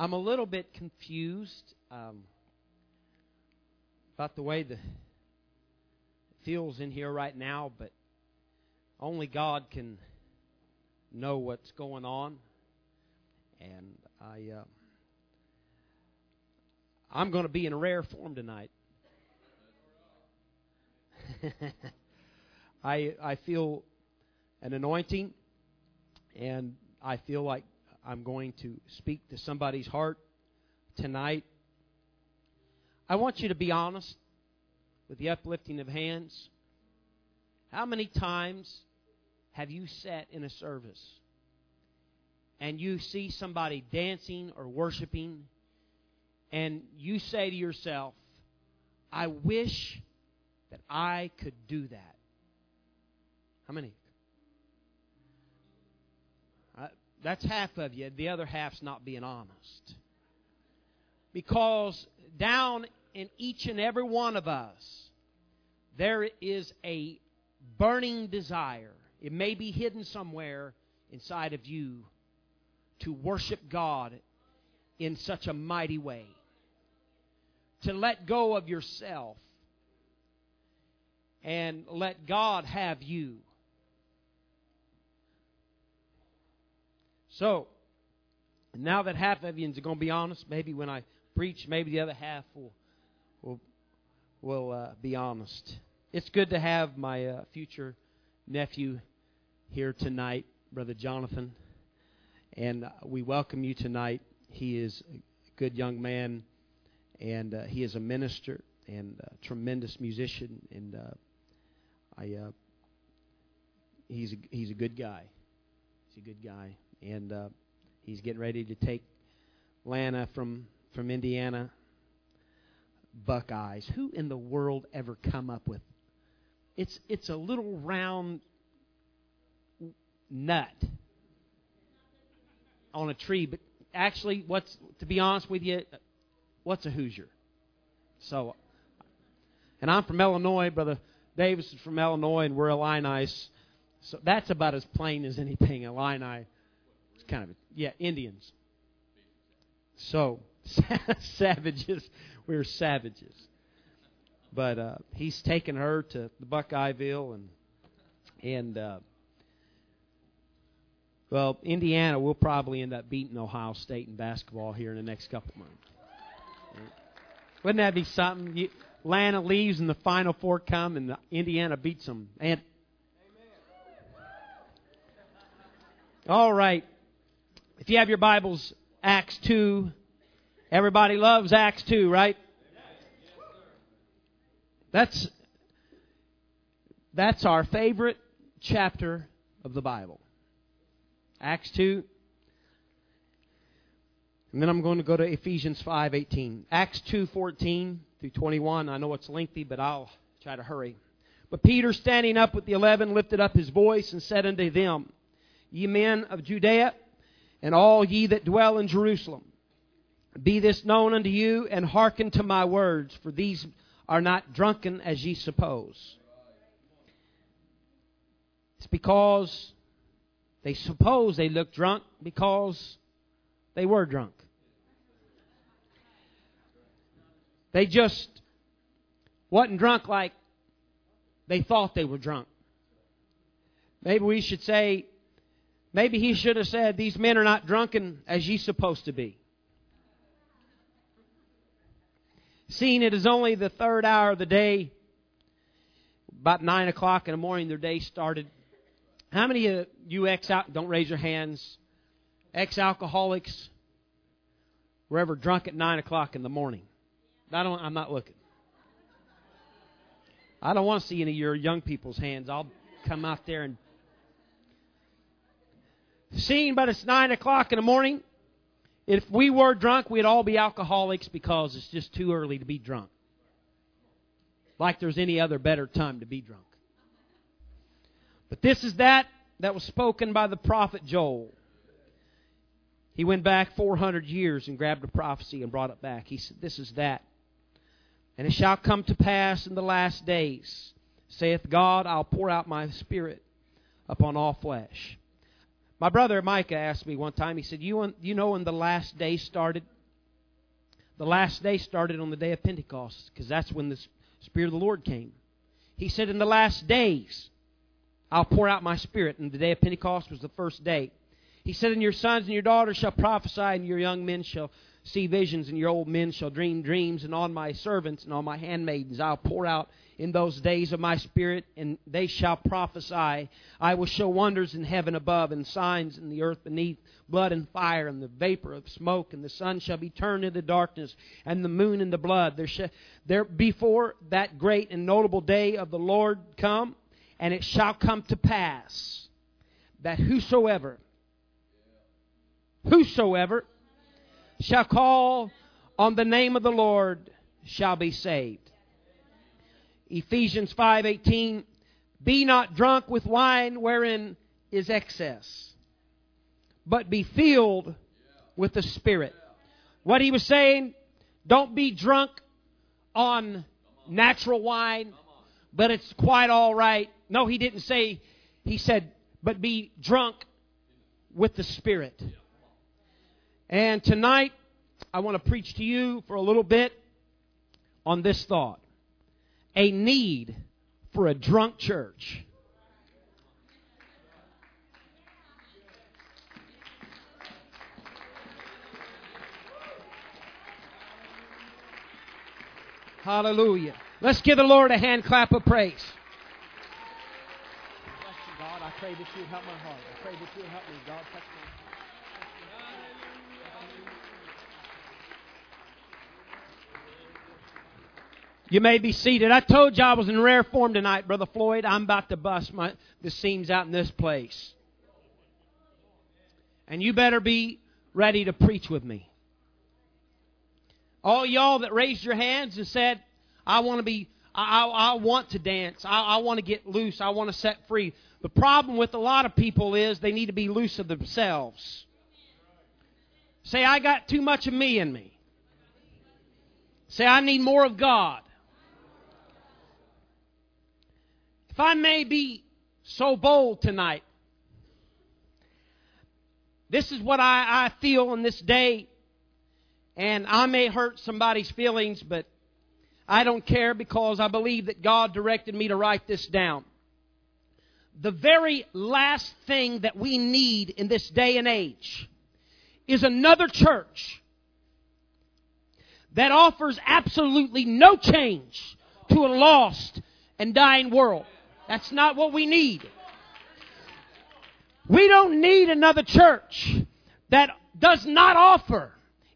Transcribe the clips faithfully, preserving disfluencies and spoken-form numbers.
I'm a little bit confused um, about the way the it feels in here right now, but only God can know what's going on. And I, uh, I'm going to be in rare form tonight. I I feel an anointing, and I feel like I'm going to speak to somebody's heart tonight. I want you to be honest with the uplifting of hands. How many times have you sat in a service and you see somebody dancing or worshiping, and you say to yourself, I wish that I could do that? How many? I, that's half of you. The other half's not being honest. Because down in each and every one of us, there is a burning desire. It may be hidden somewhere inside of you to worship God in such a mighty way. To let go of yourself and let God have you. So, now that half of you is going to be honest, maybe when I preach, maybe the other half will will, will uh, be honest. It's good to have my uh, future nephew here tonight, Brother Jonathan. And we welcome you tonight. He is a good young man, and uh, he is a minister and a tremendous musician. And uh, I, uh, he's a, he's a good guy. He's a good guy, and uh, he's getting ready to take Lana from from Indiana Buckeyes. Who in the world ever come up with? It's it's a little round nut on a tree, but actually, what's to be honest with you, what's a Hoosier? So, and I'm from Illinois. Brother Davis is from Illinois, and we're Illini. So that's about as plain as anything. Illini, it's kind of a, yeah, Indians. So savages, we're savages. But uh, he's taking her to the Buckeyeville, and and uh, well, Indiana will probably end up beating Ohio State in basketball here in the next couple of months. Wouldn't that be something? You, Lana leaves and the Final Four come and the Indiana beats them. And all right, if you have your Bibles, Acts two. Everybody loves Acts two, right? That's that's our favorite chapter of the Bible. Acts two. And then I'm going to go to Ephesians five eighteen. Acts two fourteen through twenty-one. I know it's lengthy, but I'll try to hurry. But Peter, standing up with the eleven, lifted up his voice and said unto them, Ye men of Judea, and all ye that dwell in Jerusalem, be this known unto you, and hearken to my words, for these are not drunken as ye suppose. It's because they suppose they look drunk, because they were drunk. They just wasn't drunk like they thought they were drunk. Maybe we should say, maybe he should have said, these men are not drunken as ye supposed to be. Seeing it is only the third hour of the day, about nine o'clock in the morning, their day started. How many of you ex out? Don't raise your hands. Ex-alcoholics were ever drunk at nine o'clock in the morning. I don't. I'm not looking. I don't want to see any of your young people's hands. I'll come out there and seeing, but it's nine o'clock in the morning. If we were drunk, we'd all be alcoholics because it's just too early to be drunk. Like there's any other better time to be drunk. But this is that that was spoken by the prophet Joel. He went back four hundred years and grabbed a prophecy and brought it back. He said, this is that. And it shall come to pass in the last days, saith God, I'll pour out my spirit upon all flesh. My brother Micah asked me one time, he said, you, you know when the last day started? The last day started on the day of Pentecost, because that's when the Spirit of the Lord came. He said, in the last days, I'll pour out my Spirit. And the day of Pentecost was the first day. He said, and your sons and your daughters shall prophesy, and your young men shall see visions, and your old men shall dream dreams, and on my servants and on my handmaidens I'll pour out in those days of my Spirit, and they shall prophesy. I will show wonders in heaven above, and signs in the earth beneath, blood and fire, and the vapor of smoke, and the sun shall be turned into darkness, and the moon into blood. There shall, there before that great and notable day of the Lord come, and it shall come to pass that whosoever... whosoever shall call on the name of the Lord shall be saved. Ephesians five eighteen, be not drunk with wine wherein is excess, but be filled with the Spirit. What he was saying, don't be drunk on natural wine, but it's quite all right. No, he didn't say, he said, but be drunk with the Spirit. And tonight, I want to preach to you for a little bit on this thought. A need for a drunk church. Hallelujah. Let's give the Lord a hand clap of praise. Bless you, God. I pray that you would help my heart. I pray that you would help me, God. Touch me. You may be seated. I told you I was in rare form tonight, Brother Floyd. I'm about to bust my, the seams out in this place. And you better be ready to preach with me. All y'all that raised your hands and said, I want to be, I, I, I want to dance. I, I want to get loose. I want to set free. The problem with a lot of people is they need to be loose of themselves. Say, I got too much of me in me. Say, I need more of God. If I may be so bold tonight, this is what I, I feel on this day, and I may hurt somebody's feelings, but I don't care because I believe that God directed me to write this down. The very last thing that we need in this day and age is another church that offers absolutely no change to a lost and dying world. That's not what we need. We don't need another church that does not offer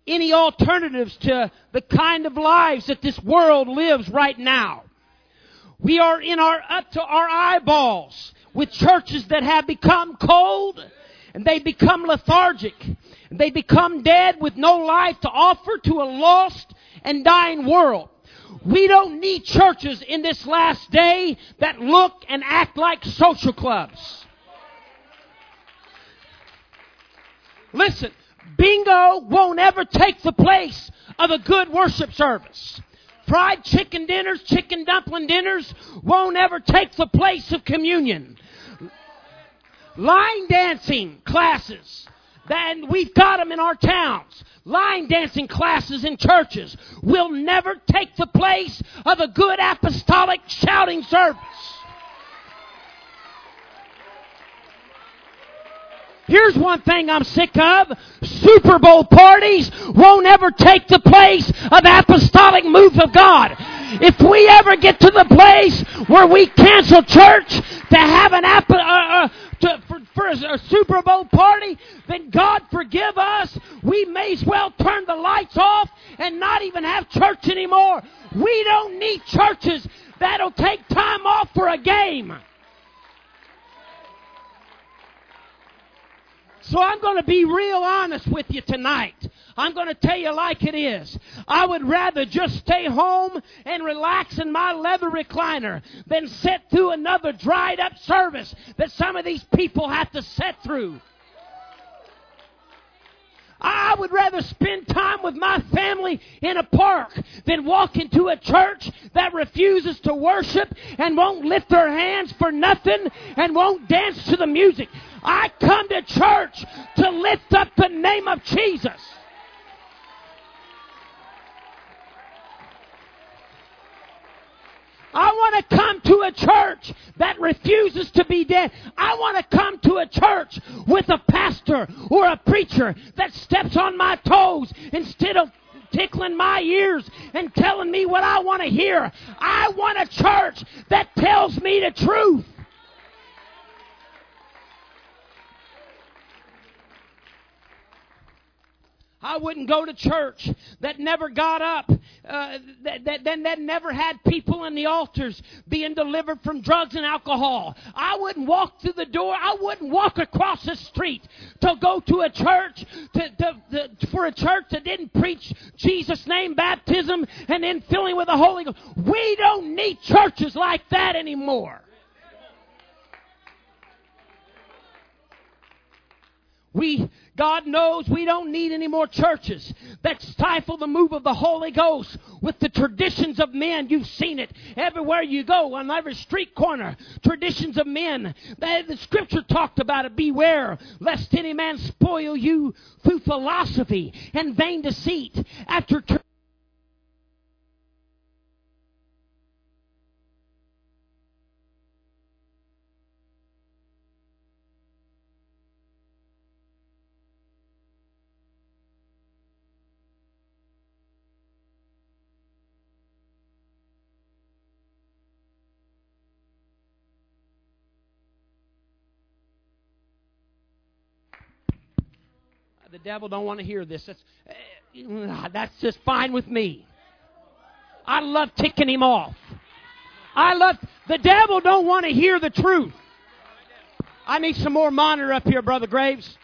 any alternatives to the kind of lives that this world lives right now. We are in our up to our eyeballs with churches that have become cold, and they become lethargic, and they become dead with no life to offer to a lost and dying world. We don't need churches in this last day that look and act like social clubs. Listen, bingo won't ever take the place of a good worship service. Fried chicken dinners, chicken dumpling dinners won't ever take the place of communion. Line dancing classes, and we've got them in our towns. Line dancing classes in churches will never take the place of a good apostolic shouting service. Here's one thing I'm sick of. Super Bowl parties won't ever take the place of apostolic move of God. If we ever get to the place where we cancel church to have an ap- uh, uh, to, for, for a, a Super Bowl party, then God forgive us. We may as well turn the lights off and not even have church anymore. We don't need churches that'll take time off for a game. So I'm going to be real honest with you tonight. I'm going to tell you like it is. I would rather just stay home and relax in my leather recliner than sit through another dried up service that some of these people have to sit through. I would rather spend time with my family in a park than walk into a church that refuses to worship and won't lift their hands for nothing and won't dance to the music. I come to church to lift up the name of Jesus. I want to come to a church that refuses to be dead. I want to come to a church with a pastor or a preacher that steps on my toes instead of tickling my ears and telling me what I want to hear. I want a church that tells me the truth. I wouldn't go to church that never got up, uh, that, that, that never had people in the altars being delivered from drugs and alcohol. I wouldn't walk through the door. I wouldn't walk across the street to go to a church, to, to, to, for a church that didn't preach Jesus' name baptism and then filling with the Holy Ghost. We don't need churches like that anymore. We, God knows we don't need any more churches that stifle the move of the Holy Ghost with the traditions of men. You've seen it everywhere you go, on every street corner. Traditions of men. The Scripture talked about it. Beware lest any man spoil you through philosophy and vain deceit after t- The devil don't want to hear this. That's, uh, that's just fine with me. I love ticking him off. I love... The devil don't want to hear the truth. I need some more monitor up here, Brother Graves.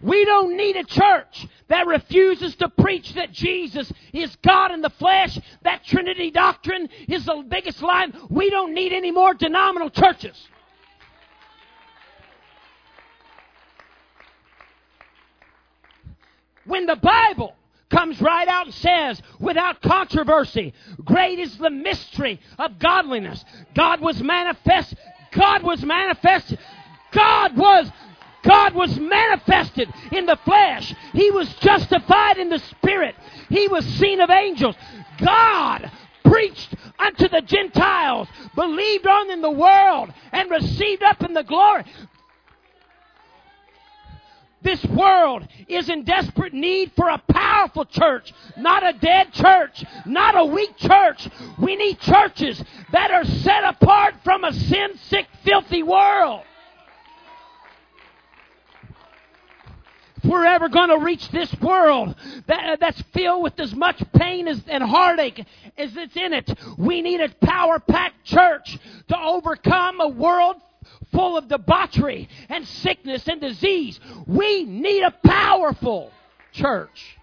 We don't need a church that refuses to preach that Jesus is God in the flesh. That Trinity doctrine is the biggest lie. We don't need any more denominational churches. When the Bible comes right out and says, without controversy, great is the mystery of godliness. God was manifest. God was manifested. God was, God was manifested in the flesh. He was justified in the spirit. He was seen of angels. God preached unto the Gentiles, believed on in the world, and received up in the glory. This world is in desperate need for a powerful church, not a dead church, not a weak church. We need churches that are set apart from a sin-sick, filthy world. If we're ever going to reach this world that, uh, that's filled with as much pain as, and heartache as it's in it, we need a power-packed church to overcome a world full of debauchery and sickness and disease. We need a powerful church.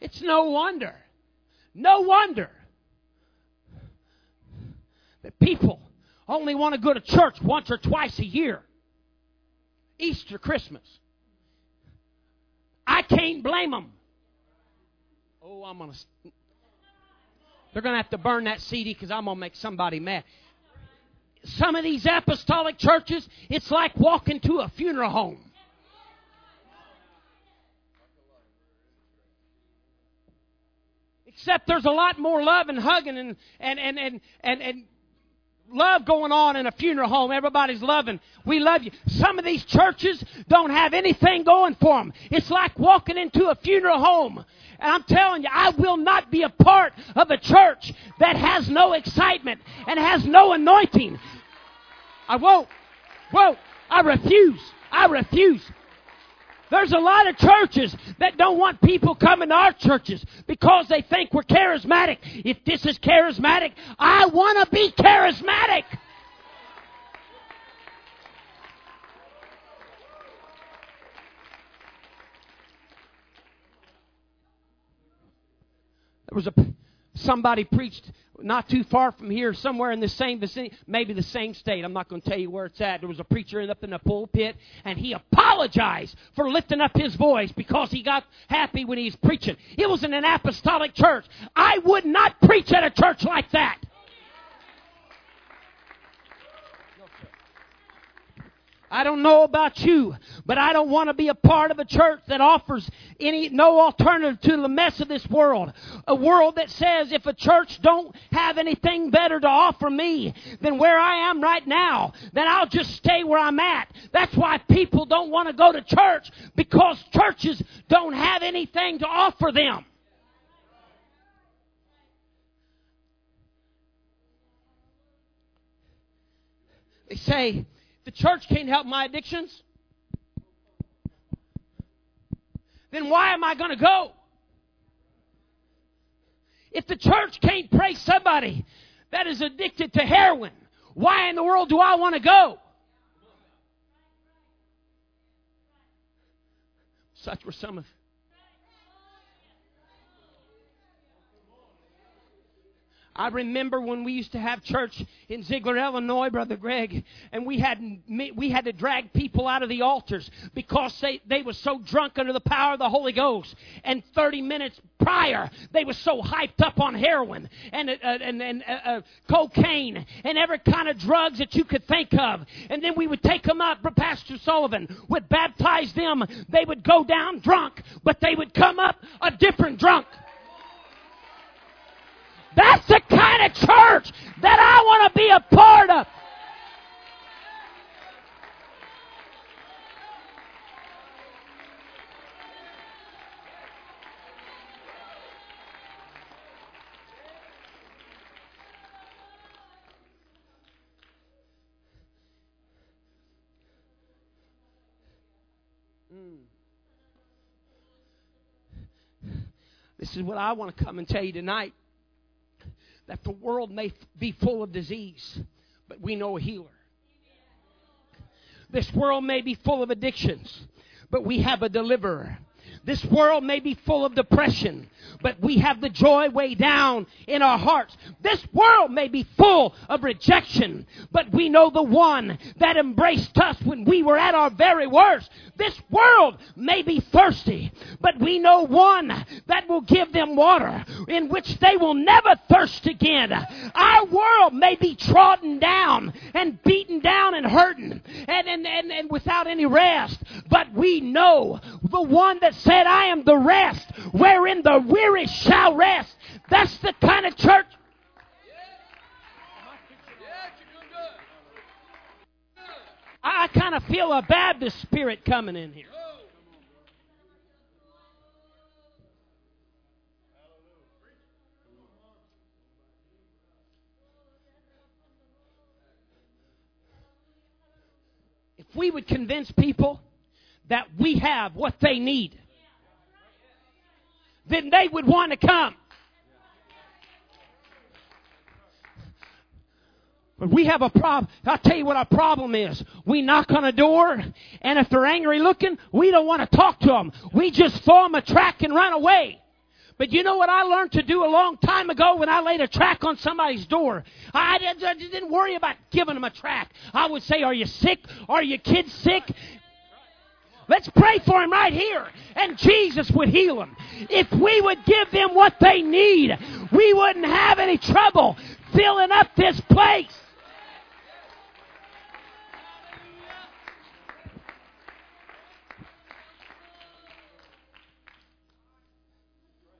It's no wonder, no wonder that people only want to go to church once or twice a year. Easter, Christmas. I can't blame them. Oh, I'm going to... They're going to have to burn that C D because I'm going to make somebody mad. Some of these apostolic churches, it's like walking to a funeral home. Except there's a lot more love and hugging and... and, and, and, and, and love going on in a funeral home. Everybody's loving. We love you. Some of these churches don't have anything going for them. It's like walking into a funeral home. And I'm telling you, I will not be a part of a church that has no excitement and has no anointing. I won't. Won't. I refuse. I refuse. There's a lot of churches that don't want people coming to our churches because they think we're charismatic. If this is charismatic, I want to be charismatic. There was a somebody preached not too far from here, somewhere in the same vicinity, maybe the same state. I'm not going to tell you where it's at. There was a preacher up in the pulpit, and he apologized for lifting up his voice because he got happy when he's preaching. It was in an apostolic church. I would not preach at a church like that. I don't know about you, but I don't want to be a part of a church that offers any no alternative to the mess of this world. A world that says if a church don't have anything better to offer me than where I am right now, then I'll just stay where I'm at. That's why people don't want to go to church, because churches don't have anything to offer them. They say, the church can't help my addictions, then why am I going to go? If the church can't pray somebody that is addicted to heroin, why in the world do I want to go? Such were some of. I remember when we used to have church in Ziegler, Illinois, Brother Greg, and we had we had to drag people out of the altars because they, they were so drunk under the power of the Holy Ghost. And thirty minutes prior, they were so hyped up on heroin and uh, and, and uh, uh, cocaine and every kind of drugs that you could think of. And then we would take them up. Pastor Sullivan would baptize them. They would go down drunk, but they would come up a different drunk. That's the kind of church that I want to be a part of. Mm. This is what I want to come and tell you tonight. That the world may be full of disease, but we know a healer. This world may be full of addictions, but we have a deliverer. This world may be full of depression, but we have the joy way down in our hearts. This world may be full of rejection, but we know the one that embraced us when we were at our very worst. This world may be thirsty, but we know one that will give them water in which they will never thirst again. Our world may be trodden down and beaten down and hurting and, and, and, and without any rest, but we know the one that said, I am the rest wherein the weary shall rest. That's the kind of church. I kind of feel a Baptist spirit coming in here. If we would convince people that we have what they need, then they would want to come. But we have a problem. I'll tell you what our problem is. We knock on a door, and if they're angry looking, we don't want to talk to them. We just throw them a track and run away. But you know what I learned to do a long time ago when I laid a track on somebody's door? I didn't worry about giving them a track. I would say, are you sick? Are your kids sick? Let's pray for him right here. And Jesus would heal him. If we would give them what they need, we wouldn't have any trouble filling up this place.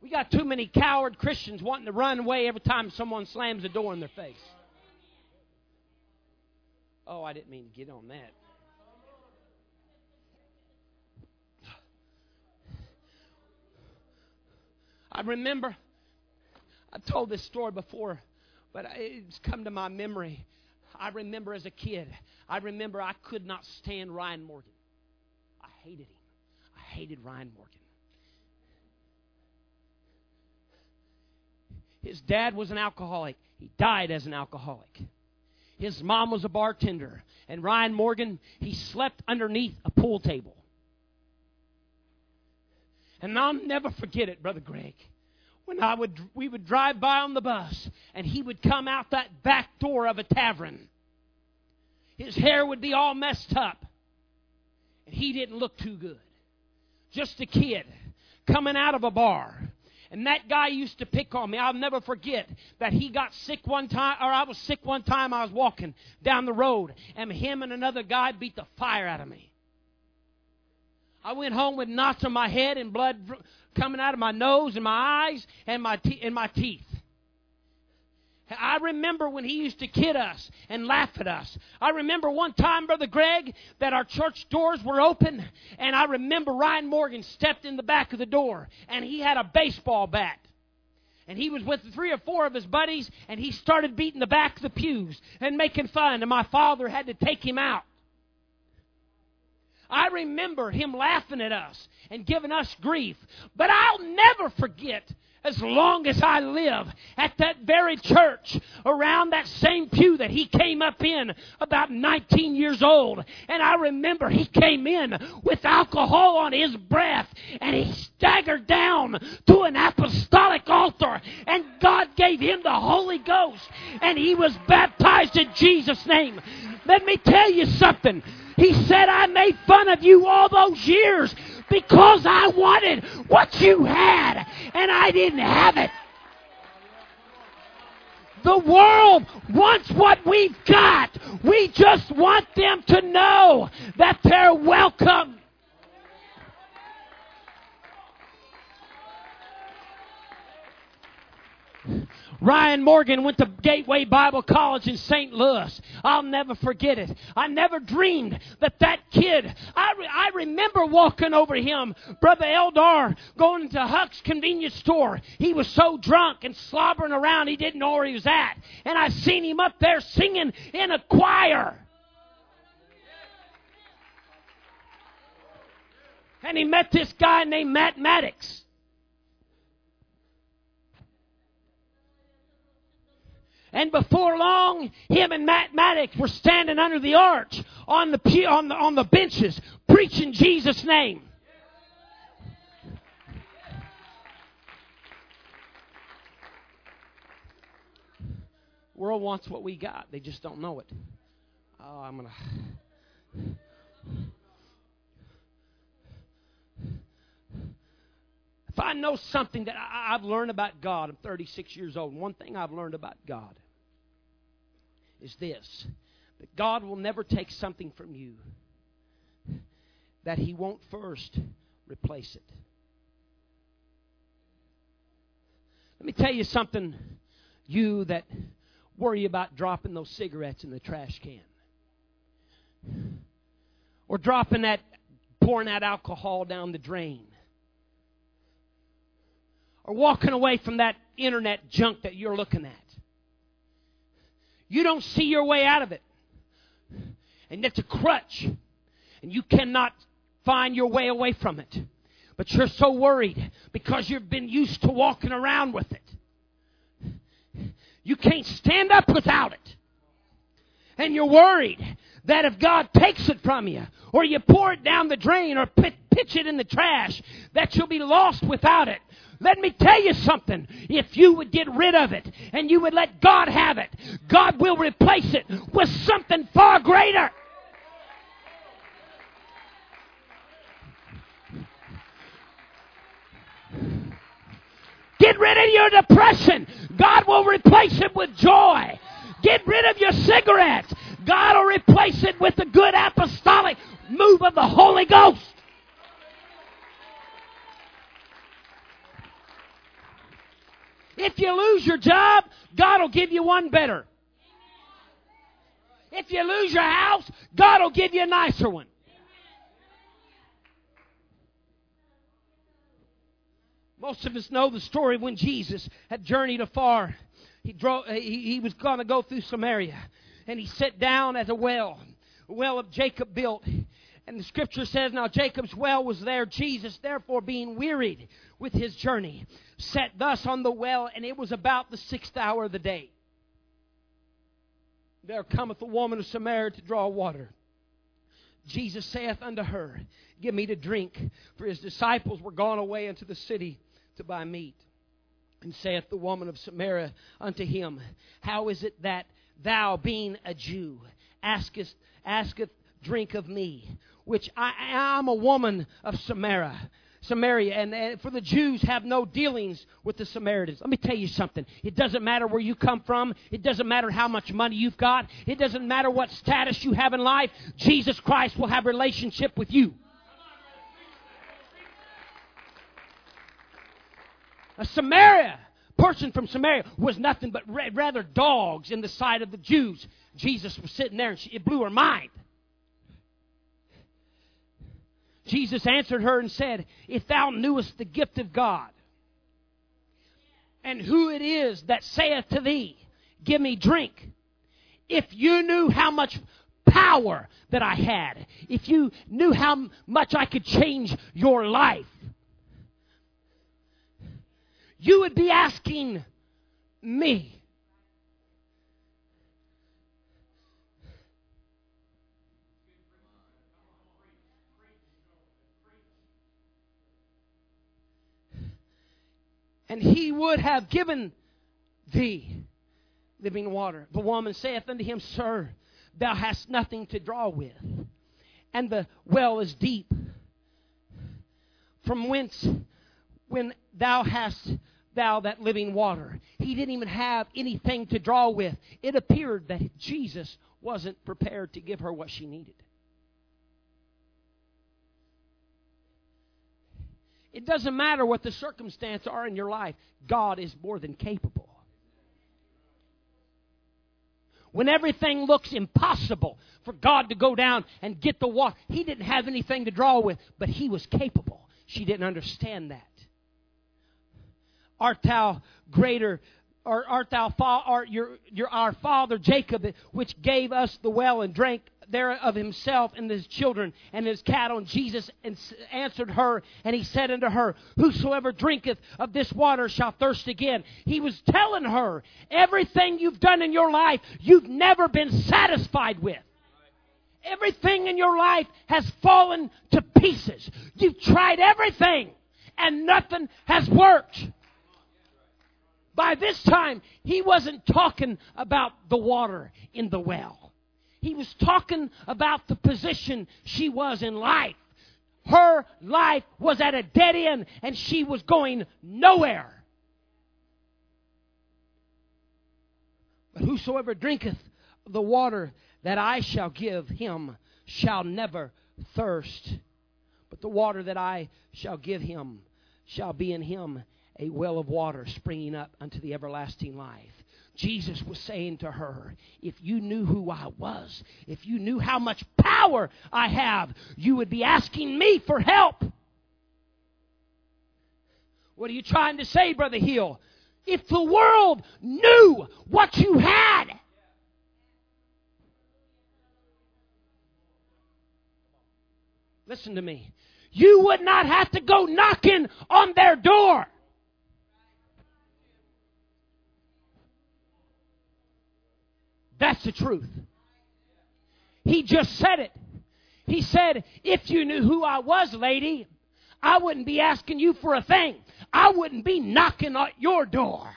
We got too many coward Christians wanting to run away every time someone slams a door in their face. Oh, I didn't mean to get on that. I remember, I've told this story before, but it's come to my memory. I remember as a kid, I remember I could not stand Ryan Morgan. I hated him. I hated Ryan Morgan. His dad was an alcoholic. He died as an alcoholic. His mom was a bartender. And Ryan Morgan, he slept underneath a pool table. And I'll never forget it, Brother Greg. when I would we would drive by on the bus, and he would come out that back door of a tavern. His hair would be all messed up, and he didn't look too good. Just a kid coming out of a bar. And that guy used to pick on me. I'll never forget that he got sick one time, or I was sick one time. I was walking down the road, and him and another guy beat the fire out of me. I went home with knots on my head and blood coming out of my nose and my eyes and my te- and my teeth. I remember when he used to kid us and laugh at us. I remember one time, Brother Greg, that our church doors were open, and I remember Ryan Morgan stepped in the back of the door, and he had a baseball bat. And he was with three or four of his buddies, and he started beating the back of the pews and making fun, and my father had to take him out. I remember him laughing at us and giving us grief, but I'll never forget, as long as I live, at that very church, around that same pew that he came up in, about nineteen years old. And I remember he came in with alcohol on his breath, and he staggered down to an apostolic altar, and God gave him the Holy Ghost, and he was baptized in Jesus' name. Let me tell you something. He said, I made fun of you all those years because I wanted what you had, and I didn't have it. The world wants what we've got. We just want them to know that they're welcome. Ryan Morgan went to Gateway Bible College in Saint Louis. I'll never forget it. I never dreamed that that kid, I, re, I remember walking over him, Brother Eldar, going to Huck's convenience store. He was so drunk and slobbering around, he didn't know where he was at. And I seen him up there singing in a choir. And he met this guy named Matt Maddox. And before long, him and Matt Maddox were standing under the arch on the pew, on the on the benches, preaching Jesus' name. The world wants what we got; they just don't know it. Oh, I'm gonna. If I know something that I, I've learned about God, I'm thirty-six years old. One thing I've learned about God is this, that God will never take something from you that He won't first replace it. Let me tell you something, you that worry about dropping those cigarettes in the trash can, or dropping that, pouring that alcohol down the drain, or walking away from that internet junk that you're looking at. You don't see your way out of it. And that's a crutch. And you cannot find your way away from it. But you're so worried because you've been used to walking around with it. You can't stand up without it. And you're worried that if God takes it from you, or you pour it down the drain, or pit, pitch it in the trash, that you'll be lost without it. Let me tell you something. If you would get rid of it and you would let God have it, God will replace it with something far greater. Get rid of your depression. God will replace it with joy. Get rid of your cigarettes. God will replace it with the good apostolic move of the Holy Ghost. If you lose your job, God will give you one better. If you lose your house, God will give you a nicer one. Most of us know the story when Jesus had journeyed afar. He, drove, he, he was going to go through Samaria, and he sat down at a well, a well of Jacob built. And the scripture says, now Jacob's well was there. Jesus, therefore, being wearied with his journey, sat thus on the well, and it was about the sixth hour of the day. There cometh a woman of Samaria to draw water. Jesus saith unto her, give me to drink, for his disciples were gone away into the city to buy meat. And saith the woman of Samaria unto him, How is it that thou, being a Jew, askest, asketh drink of me, which I am a woman of Samaria? Samaria, and, and for the Jews have no dealings with the Samaritans. Let me tell you something. It doesn't matter where you come from. It doesn't matter how much money you've got. It doesn't matter what status you have in life. Jesus Christ will have a relationship with you. A Samaria, person from Samaria, was nothing but ra- rather dogs in the sight of the Jews. Jesus was sitting there, and she, it blew her mind. Jesus answered her and said, If thou knewest the gift of God, and who it is that saith to thee, Give me drink. If you knew how much power that I had, if you knew how much I could change your life, you would be asking me. And he would have given thee living water. The woman saith unto him, Sir, thou hast nothing to draw with, and the well is deep. From whence, when thou hast thou that living water? He didn't even have anything to draw with. It appeared that Jesus wasn't prepared to give her what she needed. It doesn't matter what the circumstances are in your life. God is more than capable. When everything looks impossible for God to go down and get the water, he didn't have anything to draw with, but he was capable. She didn't understand that. Art thou greater, or art thou fa- art your, your, our father Jacob, which gave us the well and drank there of himself and his children and his cattle? And Jesus answered her, and he said unto her, Whosoever drinketh of this water shall thirst again. He was telling her, everything you've done in your life, you've never been satisfied with. Everything in your life has fallen to pieces. You've tried everything, and nothing has worked. By this time, he wasn't talking about the water in the well. He was talking about the position she was in life. Her life was at a dead end, and she was going nowhere. But whosoever drinketh the water that I shall give him shall never thirst. But the water that I shall give him shall be in him a well of water springing up unto the everlasting life. Jesus was saying to her, if you knew who I was, if you knew how much power I have, you would be asking me for help. What are you trying to say, Brother Hill? If the world knew what you had. Listen to me. You would not have to go knocking on their door. That's the truth. He just said it. He said, if you knew who I was, lady, I wouldn't be asking you for a thing. I wouldn't be knocking at your door.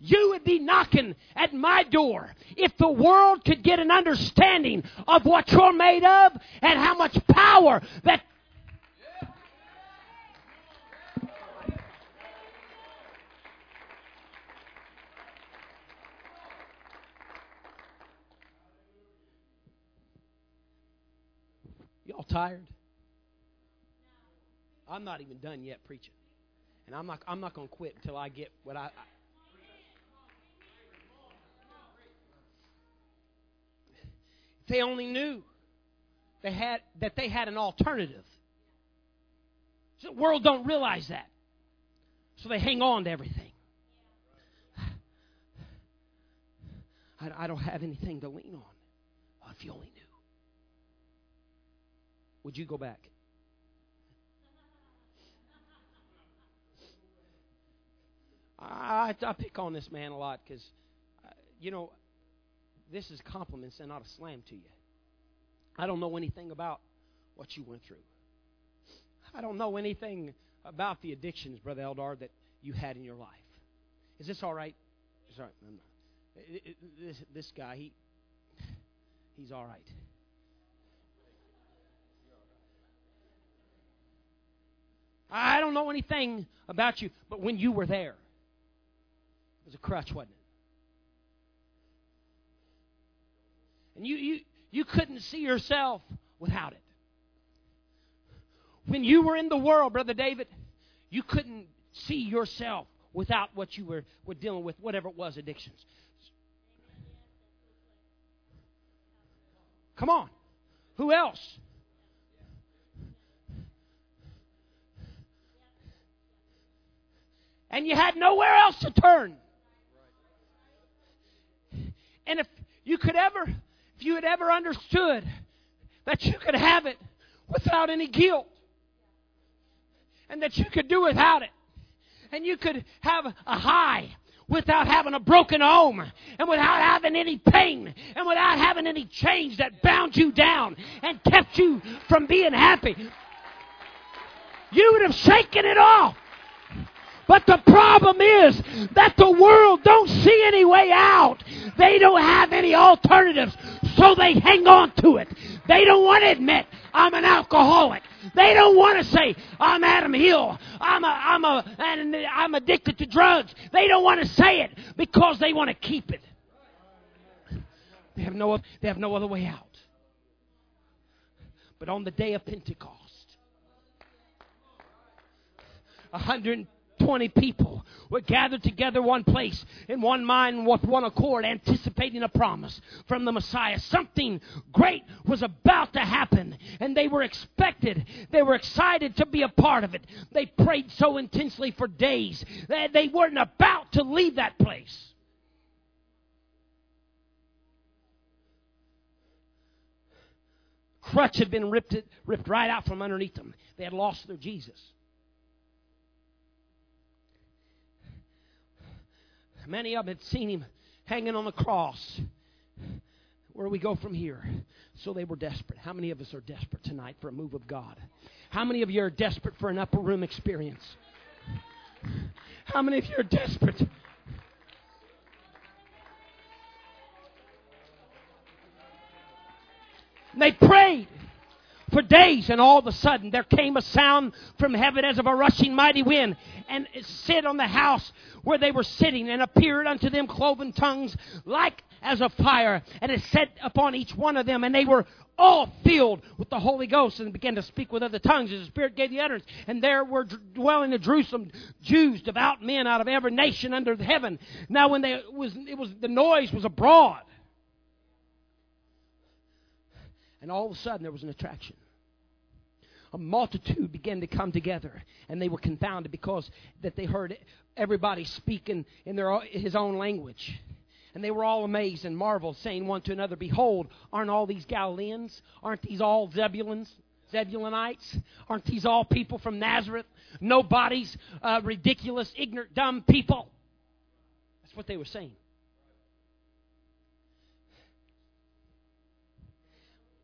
You would be knocking at my door. If the world could get an understanding of what you're made of and how much power that... Y'all tired? I'm not even done yet preaching. And I'm not, I'm not going to quit until I get what I... I They only knew they had that they had an alternative. So the world don't realize that. So they hang on to everything. I, I don't have anything to lean on. Oh, if you only knew. Would you go back? I, I pick on this man a lot because, uh, you know, this is compliments and not a slam to you. I don't know anything about what you went through. I don't know anything about the addictions, Brother Eldar, that you had in your life. Is this all right? Sorry, I'm not. It, it, this, this guy, he he's all right. I don't know anything about you, but when you were there, it was a crutch, wasn't it? And you you, you couldn't see yourself without it. When you were in the world, Brother David, you couldn't see yourself without what you were, were dealing with, whatever it was, addictions. Come on. Who else? And you had nowhere else to turn. And if you could ever, if you had ever understood that you could have it without any guilt, and that you could do without it, and you could have a high without having a broken home, and without having any pain, and without having any change that bound you down and kept you from being happy, you would have shaken it off. But the problem is that the world don't see any way out. They don't have any alternatives, so they hang on to it. They don't want to admit, I'm an alcoholic. They don't want to say, I'm Adam Hill. I'm a, I'm a, I'm addicted to drugs. They don't want to say it because they want to keep it. They have no, they have no other way out. But on the day of Pentecost, one hundred twenty people were gathered together one place in one mind with one accord, anticipating a promise from the Messiah. Something great was about to happen, and they were expected. They were excited to be a part of it. They prayed so intensely for days that they weren't about to leave that place. Crutch had been ripped, ripped right out from underneath them. They had lost their Jesus. Many of them had seen him hanging on the cross. Where do we go from here? So they were desperate. How many of us are desperate tonight for a move of God? How many of you are desperate for an upper room experience? How many of you are desperate? And they prayed for days, and all of a sudden there came a sound from heaven as of a rushing mighty wind, and it set on the house where they were sitting, and appeared unto them cloven tongues like as of fire, and it set upon each one of them, and they were all filled with the Holy Ghost, and began to speak with other tongues as the Spirit gave the utterance. And there were dwelling in Jerusalem Jews, devout men out of every nation under heaven. Now when they it was it was the noise was abroad, and all of a sudden there was an attraction. A multitude began to come together, and they were confounded because that they heard everybody speaking in their his own language. And they were all amazed and marveled, saying one to another, Behold, aren't all these Galileans? Aren't these all Zebulons? Zebulonites? Aren't these all people from Nazareth? Nobodies, uh, ridiculous, ignorant, dumb people. That's what they were saying.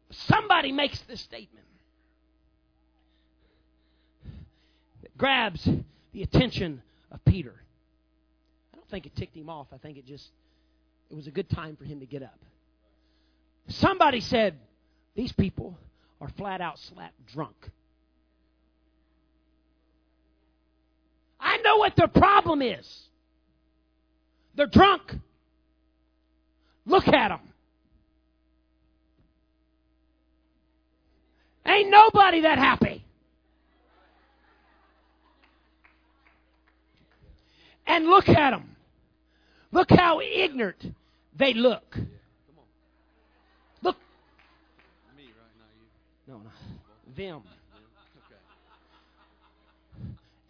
Somebody makes this statement that grabs the attention of Peter. I don't think it ticked him off. I think it just, it was a good time for him to get up. Somebody said, these people are flat out slap drunk. I know what their problem is. They're drunk. Look at them. Ain't nobody that happy. And look at them. Look how ignorant they look. Yeah, come on. Look. Me, right? Now you. No, no. Them. Okay.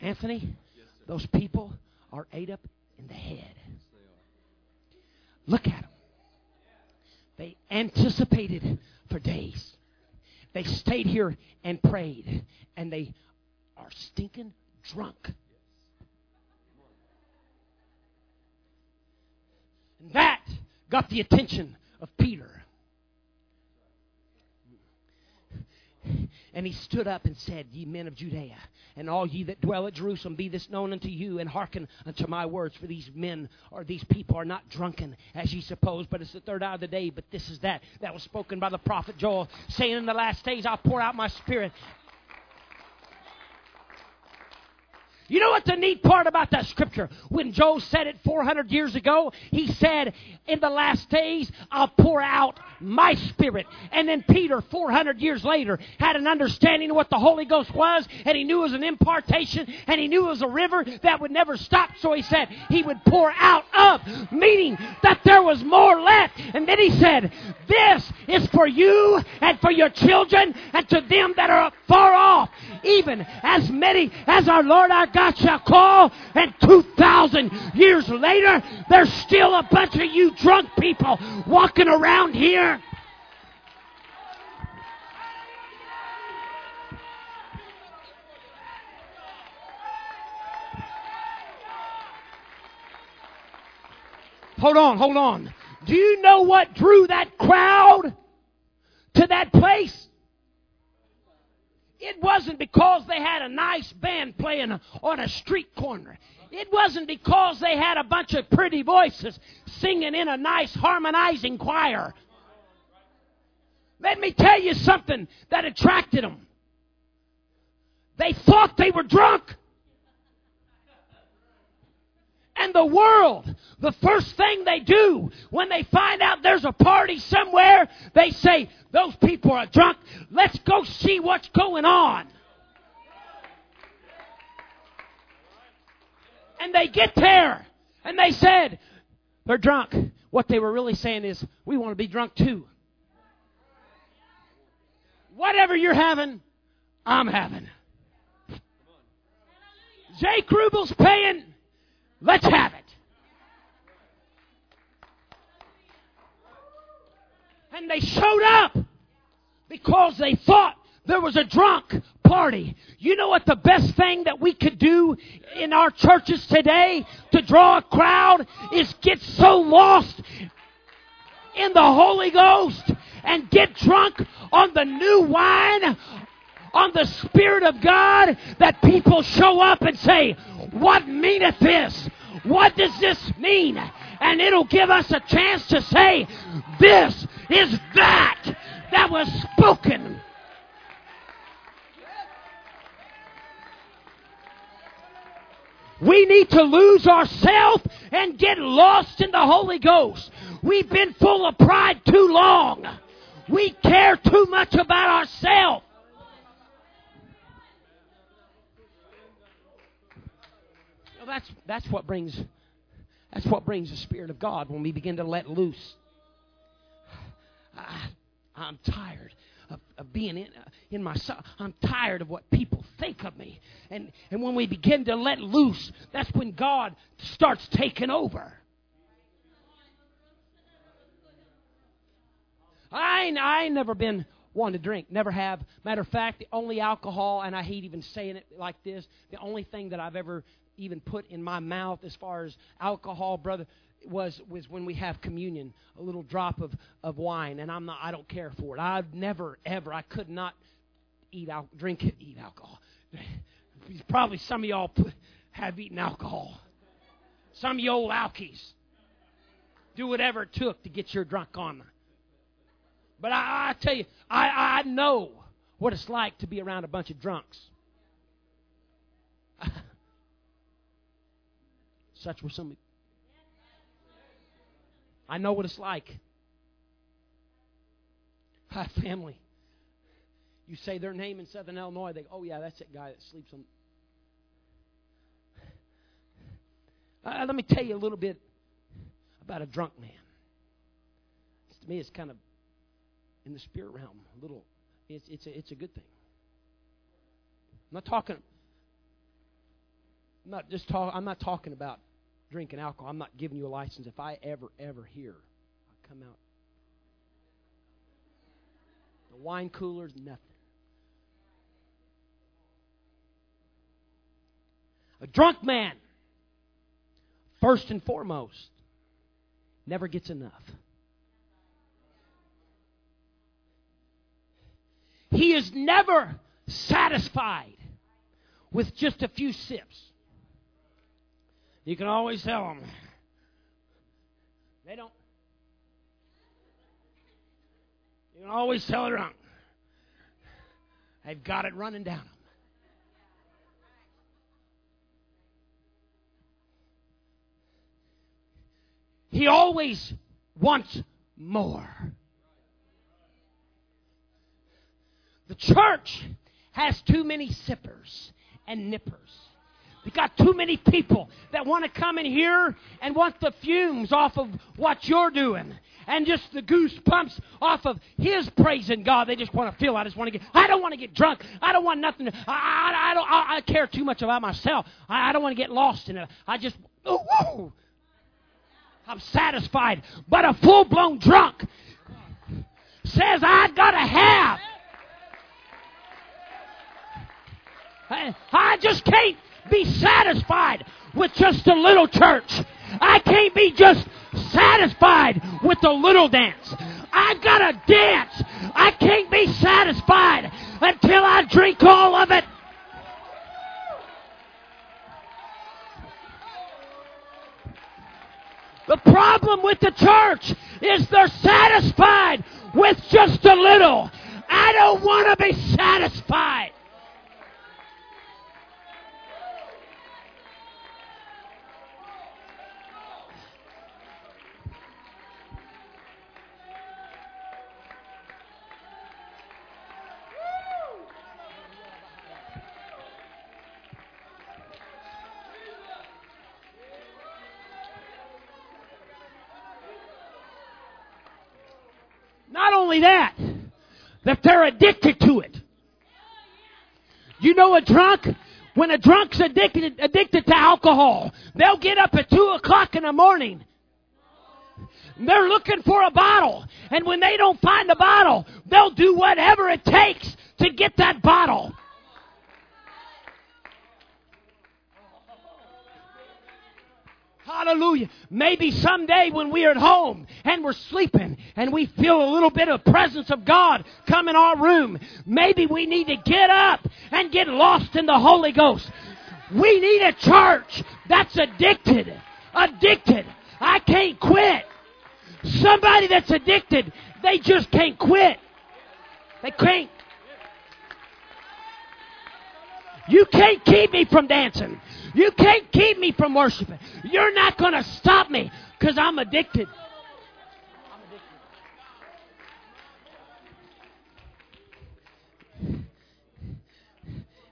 Anthony, yes, those people are ate up in the head. Yes, they are. Look at them. They anticipated for days. They stayed here and prayed, and they are stinking drunk. And that got the attention of Peter. And he stood up and said, Ye men of Judea, and all ye that dwell at Jerusalem, be this known unto you, and hearken unto my words. For these men, or these people, are not drunken, as ye suppose, but it's the third hour of the day. But this is that that was spoken by the prophet Joel, saying, In the last days I'll pour out my spirit. You know what's the neat part about that scripture? When Joel said it four hundred years ago, he said, in the last days, I'll pour out my spirit. And then Peter, four hundred years later, had an understanding of what the Holy Ghost was, and he knew it was an impartation, and he knew it was a river that would never stop. So he said he would pour out of, meaning that there was more left. And then he said, this is for you and for your children and to them that are far off, even as many as our Lord our God God shall call. And two thousand years later, there's still a bunch of you drunk people walking around here. Hold on, hold on. Do you know what drew that crowd to that place? It wasn't because they had a nice band playing on a street corner. It wasn't because they had a bunch of pretty voices singing in a nice harmonizing choir. Let me tell you something that attracted them. They thought they were drunk. And the world, the first thing they do when they find out there's a party somewhere, they say, those people are drunk. Let's go see what's going on. And they get there, and they said, they're drunk. What they were really saying is, we want to be drunk too. Whatever you're having, I'm having. Jay Krubel's paying. Let's have it. And they showed up because they thought there was a drunk party. You know what the best thing that we could do in our churches today to draw a crowd is get so lost in the Holy Ghost and get drunk on the new wine, on the Spirit of God, that people show up and say, what meaneth this? What does this mean? And it'll give us a chance to say, this is that that was spoken. We need to lose ourselves and get lost in the Holy Ghost. We've been full of pride too long. We care too much about ourselves. That's that's what brings that's what brings the Spirit of God when we begin to let loose. I, I'm tired of, of being in in myself. I'm tired of what people think of me, and and when we begin to let loose, that's when God starts taking over. I ain't, I ain't never been one to drink, never have. Matter of fact, the only alcohol, and I hate even saying it like this, the only thing that I've ever even put in my mouth as far as alcohol, brother, was was when we have communion, a little drop of, of wine, and I'm not, I don't care for it. I've never, ever, I could not eat al- drink it, eat alcohol. Probably some of y'all put, have eaten alcohol. Some of you old alkies do whatever it took to get your drunk on. But I, I tell you, I, I know what it's like to be around a bunch of drunks. Such were some. I know what it's like. Hi, family. You say their name in Southern Illinois, they go, oh, yeah, that's that guy that sleeps on. Uh, let me tell you a little bit about a drunk man. It's, to me, it's kind of in the spirit realm. A little, it's it's a, it's a good thing. I'm not talking. I'm not just talk, I'm not talking about drinking alcohol. I'm not giving you a license. If I ever, ever hear, I come out. The wine cooler's nothing. A drunk man, first and foremost, never gets enough. He is never satisfied with just a few sips. You can always tell them. They don't. You can always tell it wrong. They've got it running down them. He always wants more. The church has too many sippers and nippers. They got too many people that want to come in here and want the fumes off of what you're doing. And just the goosebumps off of his praising God. They just want to feel. I just want to get. I don't want to get drunk. I don't want nothing. I, I, I don't. I, I care too much about myself. I, I don't want to get lost in it. I just. Oh, whoa. I'm satisfied. But a full-blown drunk says I gotta have. I, I just can't be satisfied with just a little church. I can't be just satisfied with the little dance. I've gotta dance. I can't be satisfied until I drink all of it. The problem with the church is they're satisfied with just a little. I don't want to be satisfied. Not only that, that they're addicted to it. You know a drunk? When a drunk's addicted addicted to alcohol, they'll get up at two o'clock in the morning. They're looking for a bottle. And when they don't find the bottle, they'll do whatever it takes to get that bottle. Hallelujah. Maybe someday when we are at home and we're sleeping and we feel a little bit of presence of God come in our room, maybe we need to get up and get lost in the Holy Ghost. We need a church that's addicted. Addicted. I can't quit. Somebody that's addicted, they just can't quit. They can't. You can't keep me from dancing. You can't keep me from worshiping. You're not going to stop me because I'm addicted. I'm addicted.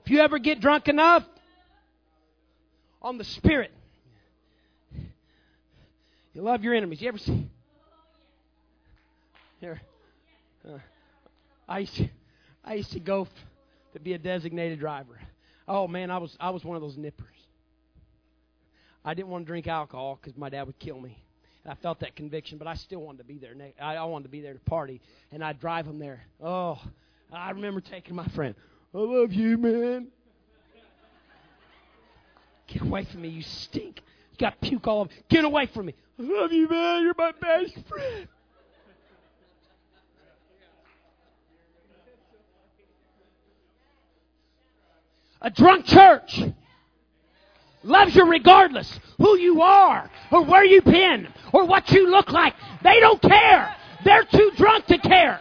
If you ever get drunk enough on the Spirit, you love your enemies. You ever see? Here, uh, I used to, I used to go f- to be a designated driver. Oh man, I was I was one of those nippers. I didn't want to drink alcohol because my dad would kill me. And I felt that conviction, but I still wanted to be there. I wanted to be there to party, and I'd drive them there. Oh, I remember taking my friend. I love you, man. Get away from me, you stink. You got puke all over. Get away from me. I love you, man. You're my best friend. A drunk church loves you regardless who you are or where you've been or what you look like. They don't care. They're too drunk to care.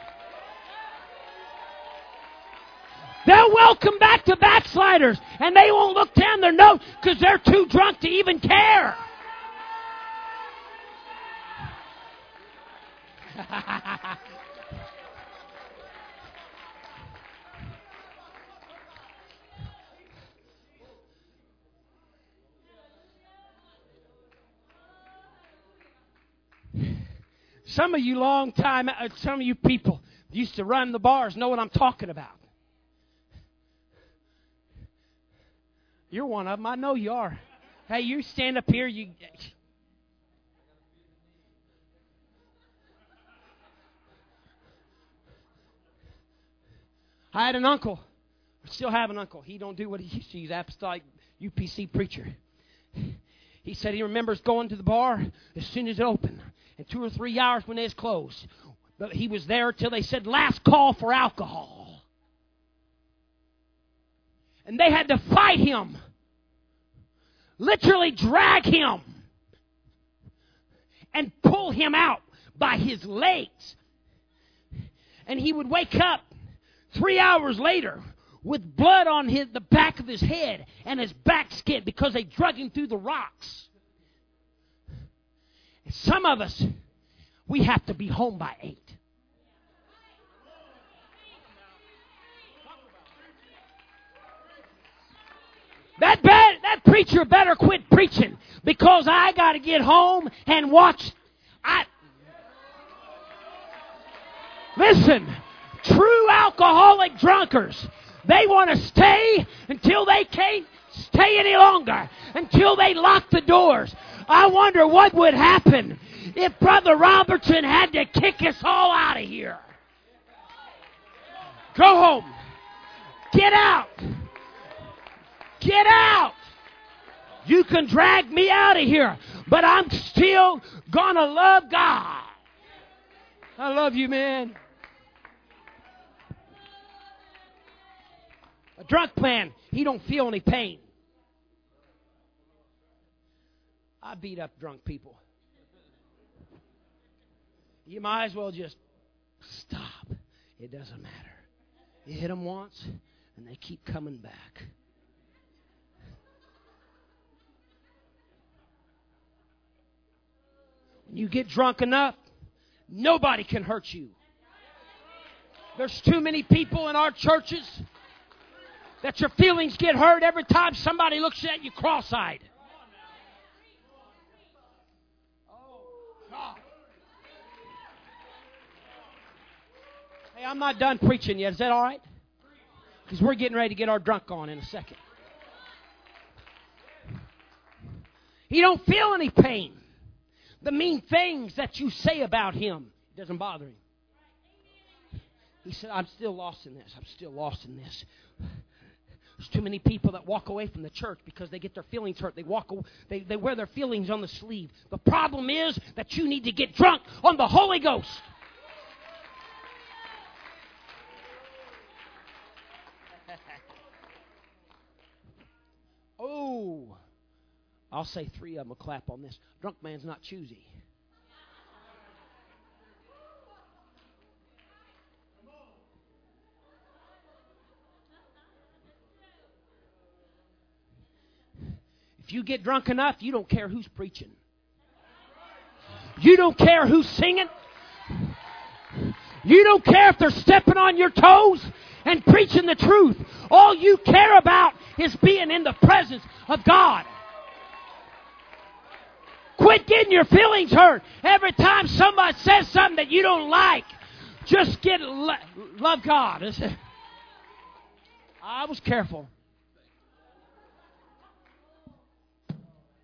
They'll welcome back to backsliders and they won't look down their nose because they're too drunk to even care. Some of you long time, some of you people used to run the bars know what I'm talking about. You're one of them. I know you are. Hey, you stand up here. You. I had an uncle. I still have an uncle. He don't do what he used to. He's an apostolic U P C preacher. He said he remembers going to the bar as soon as it opened. And two or three hours when they was closed. But he was there till they said last call for alcohol. and they had to fight him, literally drag him and pull him out by his legs. And he would wake up three hours later with blood on his, the back of his head and his back skin because they drug him through the rocks. And some of us, we have to be home by eight. That bad, that preacher better quit preaching because I got to get home and watch. I Listen, true alcoholic drunkards, they want to stay until they can't stay any longer, until they lock the doors. I wonder what would happen if Brother Robertson had to kick us all out of here. Go home. Get out. Get out. You can drag me out of here, but I'm still going to love God. I love you, man. A drunk man, he don't feel any pain. I beat up drunk people. You might as well just stop. It doesn't matter. You hit them once, and they keep coming back. When you get drunk enough, nobody can hurt you. There's too many people in our churches that your feelings get hurt every time somebody looks at you cross-eyed. Oh, God. Hey, I'm not done preaching yet. Is that all right? Because we're getting ready to get our drunk on in a second. He don't feel any pain. The mean things that you say about him, it doesn't bother him. He said, I'm still lost in this. I'm still lost in this. There's too many people that walk away from the church because they get their feelings hurt. They walk, they, they wear their feelings on the sleeve. The problem is that you need to get drunk on the Holy Ghost. Oh, I'll say three of them will clap on this. Drunk man's not choosy. If you get drunk enough, you don't care who's preaching. You don't care who's singing. You don't care if they're stepping on your toes and preaching the truth. All you care about is being in the presence of God. Quit getting your feelings hurt every time somebody says something that you don't like. Just get lo- love God. I was careful.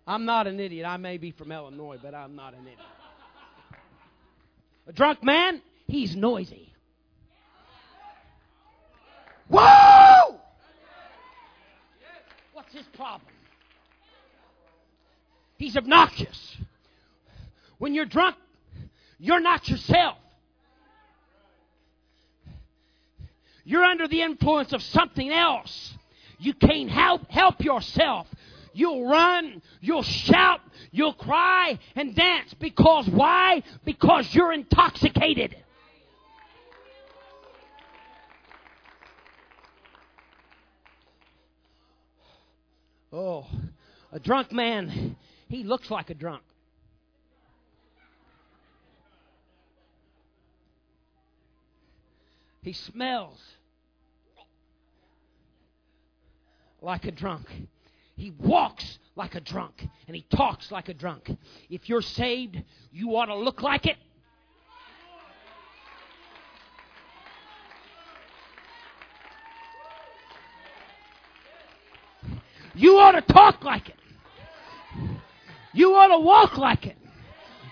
I'm not an idiot. I may be from Illinois, but I'm not an idiot. A drunk man, he's noisy. Whoa! What's his problem? He's obnoxious. When you're drunk, you're not yourself. You're under the influence of something else. You can't help, help yourself. You'll run, you'll shout, you'll cry and dance. Because why? Because you're intoxicated. Oh, a drunk man... he looks like a drunk. He smells like a drunk. He walks like a drunk. And he talks like a drunk. If you're saved, you ought to look like it. You ought to talk like it. You ought to walk like it.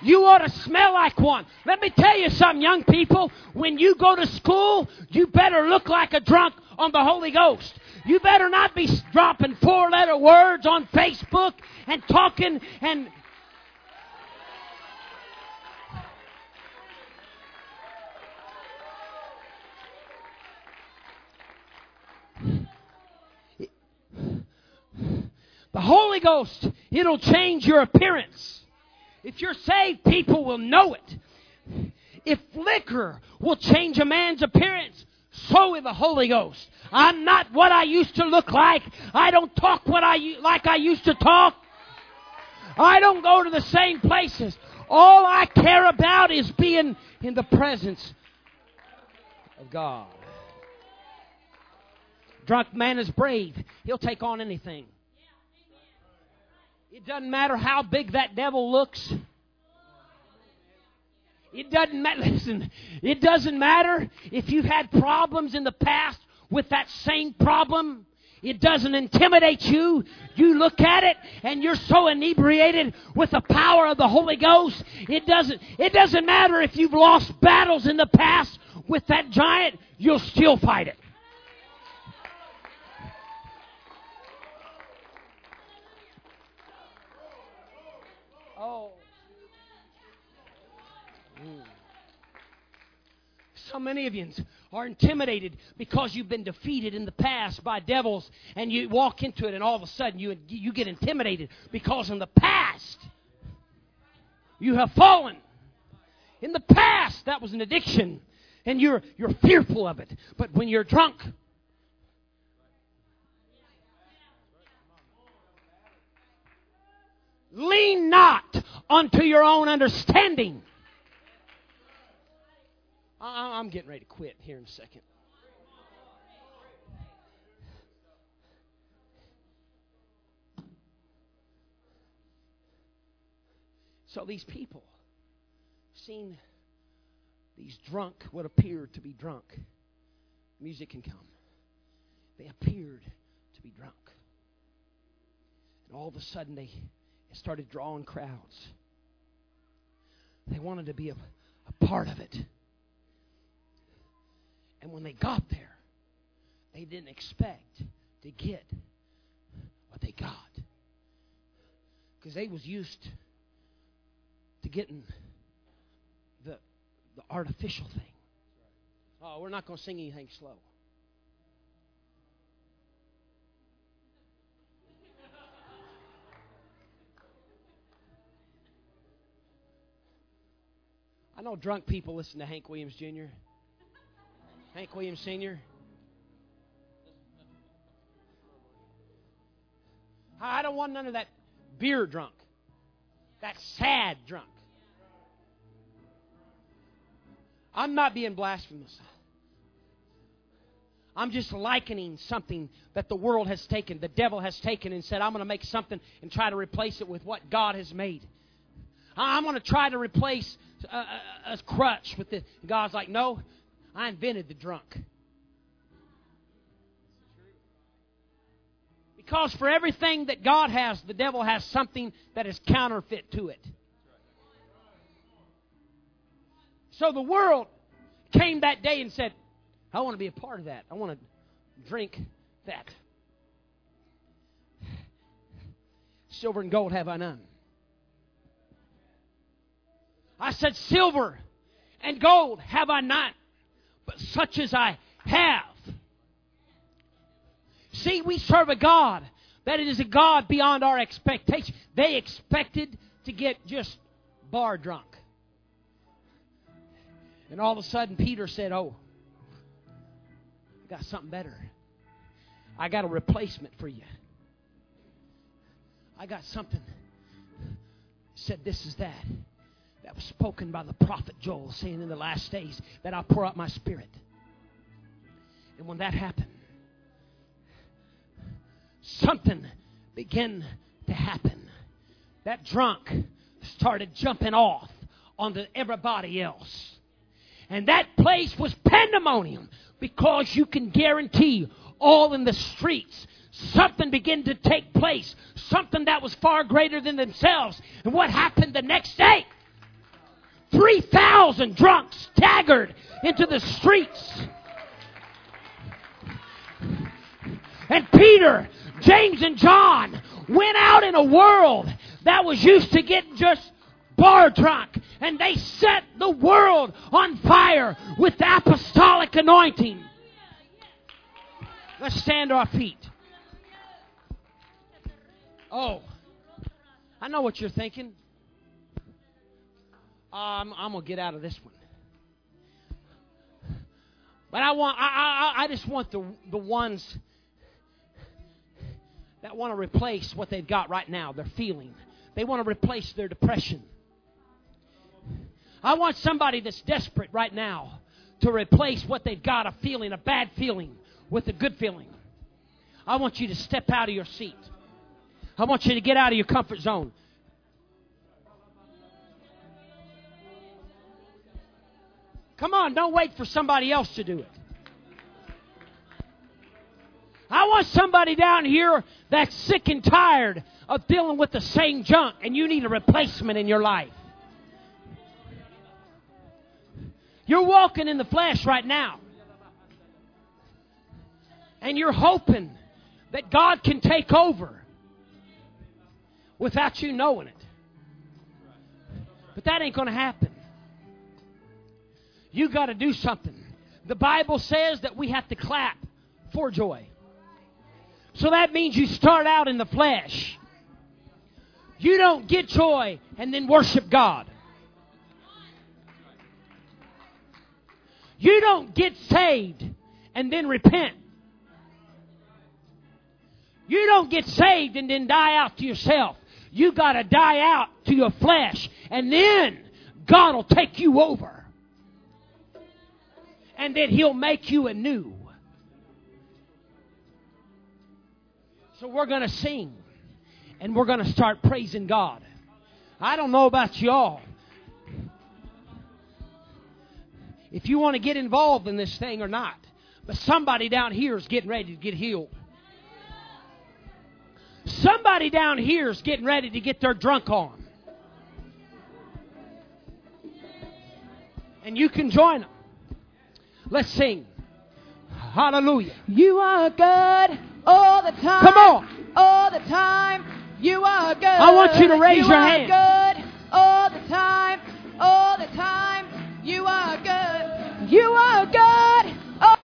You ought to smell like one. Let me tell you something, young people. When you go to school, you better look like a drunk on the Holy Ghost. You better not be dropping four-letter words on Facebook and talking and... Ghost, it'll change your appearance. If you're saved, people will know it. If liquor will change a man's appearance, so will the Holy Ghost. I'm not what I used to look like. I don't talk what I like I used to talk. I don't go to the same places. All I care about is being in the presence of God. Drunk man is brave. He'll take on anything. It doesn't matter how big that devil looks. It doesn't matter. Listen, it doesn't matter if you've had problems in the past with that same problem. It doesn't intimidate you. You look at it and you're so inebriated with the power of the Holy Ghost. It doesn't, it doesn't matter if you've lost battles in the past with that giant. You'll still fight it. Oh. Mm. So many of you are intimidated because you've been defeated in the past by devils, and you walk into it, and all of a sudden you, you get intimidated because in the past you have fallen. In the past, that was an addiction, and you're you're fearful of it. But when you're drunk, lean not unto your own understanding. I, I'm getting ready to quit here in a second. So these people seem, these drunk, what appeared to be drunk. Music can come. They appeared to be drunk. And all of a sudden they... It started drawing crowds. They wanted to be a, a part of it. And when they got there, they didn't expect to get what they got. Because they was used to getting the, the artificial thing. Oh, we're not going to sing anything slow. I know drunk people listen to Hank Williams Junior Hank Williams Senior I don't want none of that beer drunk. That sad drunk. I'm not being blasphemous. I'm just likening something that the world has taken, the devil has taken, and said, I'm going to make something and try to replace it with what God has made. I'm going to try to replace a, a, a crutch with this. God's like, no, I invented the drunk. Because for everything that God has, the devil has something that is counterfeit to it. So the world came that day and said, I want to be a part of that. I want to drink that. Silver and gold have I none. I said, silver and gold have I not, but such as I have. See, we serve a God that it is a God beyond our expectation. They expected to get just bar drunk. And all of a sudden, Peter said, oh, I got something better. I got a replacement for you. I got something. Said, this is that. That was spoken by the prophet Joel, saying in the last days that I'll pour out my spirit. And when that happened, something began to happen. That drunk started jumping off onto everybody else. And that place was pandemonium, because you can guarantee all in the streets something began to take place. Something that was far greater than themselves. And what happened the next day? three thousand drunks staggered into the streets. And Peter, James, and John went out in a world that was used to getting just bar drunk. And they set the world on fire with the apostolic anointing. Let's stand to our feet. Oh. I know what you're thinking. Um, I'm going to get out of this one. But I want, I, I, I just want the the ones that want to replace what they've got right now, their feeling. They want to replace their depression. I want somebody that's desperate right now to replace what they've got, a feeling, a bad feeling, with a good feeling. I want you to step out of your seat. I want you to get out of your comfort zone. Come on, don't wait for somebody else to do it. I want somebody down here that's sick and tired of dealing with the same junk, and you need a replacement in your life. You're walking in the flesh right now, and you're hoping that God can take over without you knowing it. But that ain't going to happen. You got to do something. The Bible says that we have to clap for joy. So that means you start out in the flesh. You don't get joy and then worship God. You don't get saved and then repent. You don't get saved and then die out to yourself. You got to die out to your flesh, and then God will take you over. And then He'll make you anew. So we're going to sing. And we're going to start praising God. I don't know about y'all. If you want to get involved in this thing or not. But somebody down here is getting ready to get healed. Somebody down here is getting ready to get their drunk on. And you can join them. Let's sing. Hallelujah. You are good all the time. Come on. All the time. You are good. I want you to raise your hand. You are good all the time. All the time. You are good. You are